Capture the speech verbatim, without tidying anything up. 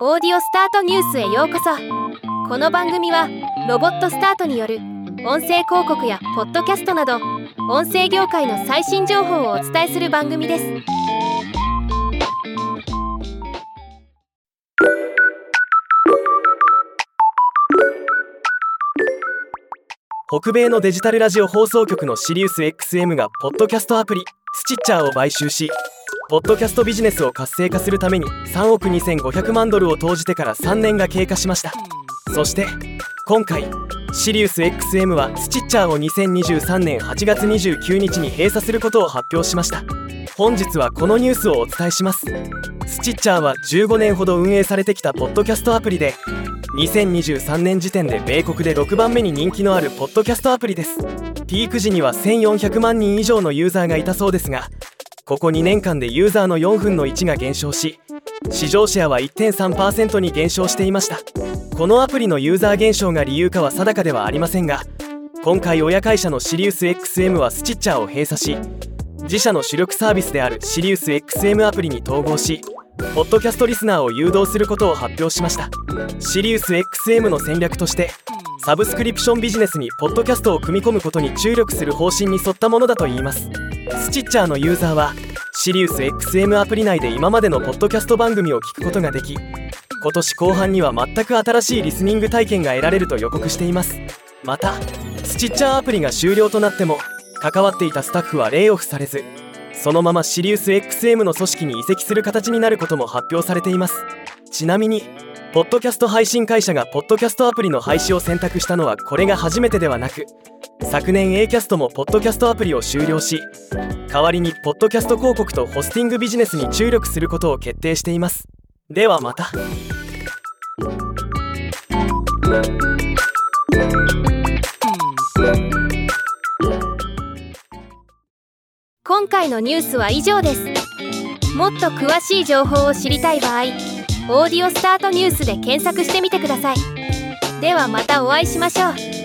オーディオスタートニュースへようこそ。この番組はロボットスタートによる音声広告やポッドキャストなど音声業界の最新情報をお伝えする番組です。北米のデジタルラジオ放送局のシリウス エックスエム がポッドキャストアプリスチッチャーを買収し、ポッドキャストビジネスを活性化するためにさんおくにせんごひゃくまんドルを投じてからさんねんが経過しました。そして今回シリウス エックスエム はスチッチャーをにせんにじゅうさんねんはちがつにじゅうくにちに閉鎖することを発表しました。本日はこのニュースをお伝えします。スチッチャーはじゅうごねんほど運営されてきたポッドキャストアプリで、にせんにじゅうさんねん時点で米国でろくばんめに人気のあるポッドキャストアプリです。ピーク時にはせんよんひゃくまんにん以上のユーザーがいたそうですが、ここにねんかんでユーザーのよんぶんのいちが減少し、市場シェアは いってんさんパーセント に減少していました。このアプリのユーザー減少が理由かは定かではありませんが、今回親会社のシリウス エックスエム はスチッチャーを閉鎖し、自社の主力サービスであるシリウス エックスエム アプリに統合し、ポッドキャストリスナーを誘導することを発表しました。シリウス エックスエム の戦略として、サブスクリプションビジネスにポッドキャストを組み込むことに注力する方針に沿ったものだといいます。スチッチャーのユーザーはシリウス エックスエム アプリ内で今までのポッドキャスト番組を聞くことができ、今年後半には全く新しいリスニング体験が得られると予告しています。またスチッチャーアプリが終了となっても、関わっていたスタッフはレイオフされず、そのままシリウス エックスエム の組織に移籍する形になることも発表されています。ちなみにポッドキャスト配信会社がポッドキャストアプリの廃止を選択したのはこれが初めてではなく、昨年 エーキャストもポッドキャストアプリを終了し、代わりにポッドキャスト広告とホスティングビジネスに注力することを決定しています。ではまた。今回のニュースは以上です。もっと詳しい情報を知りたい場合、オーディオスタートニュースで検索してみてください。ではまたお会いしましょう。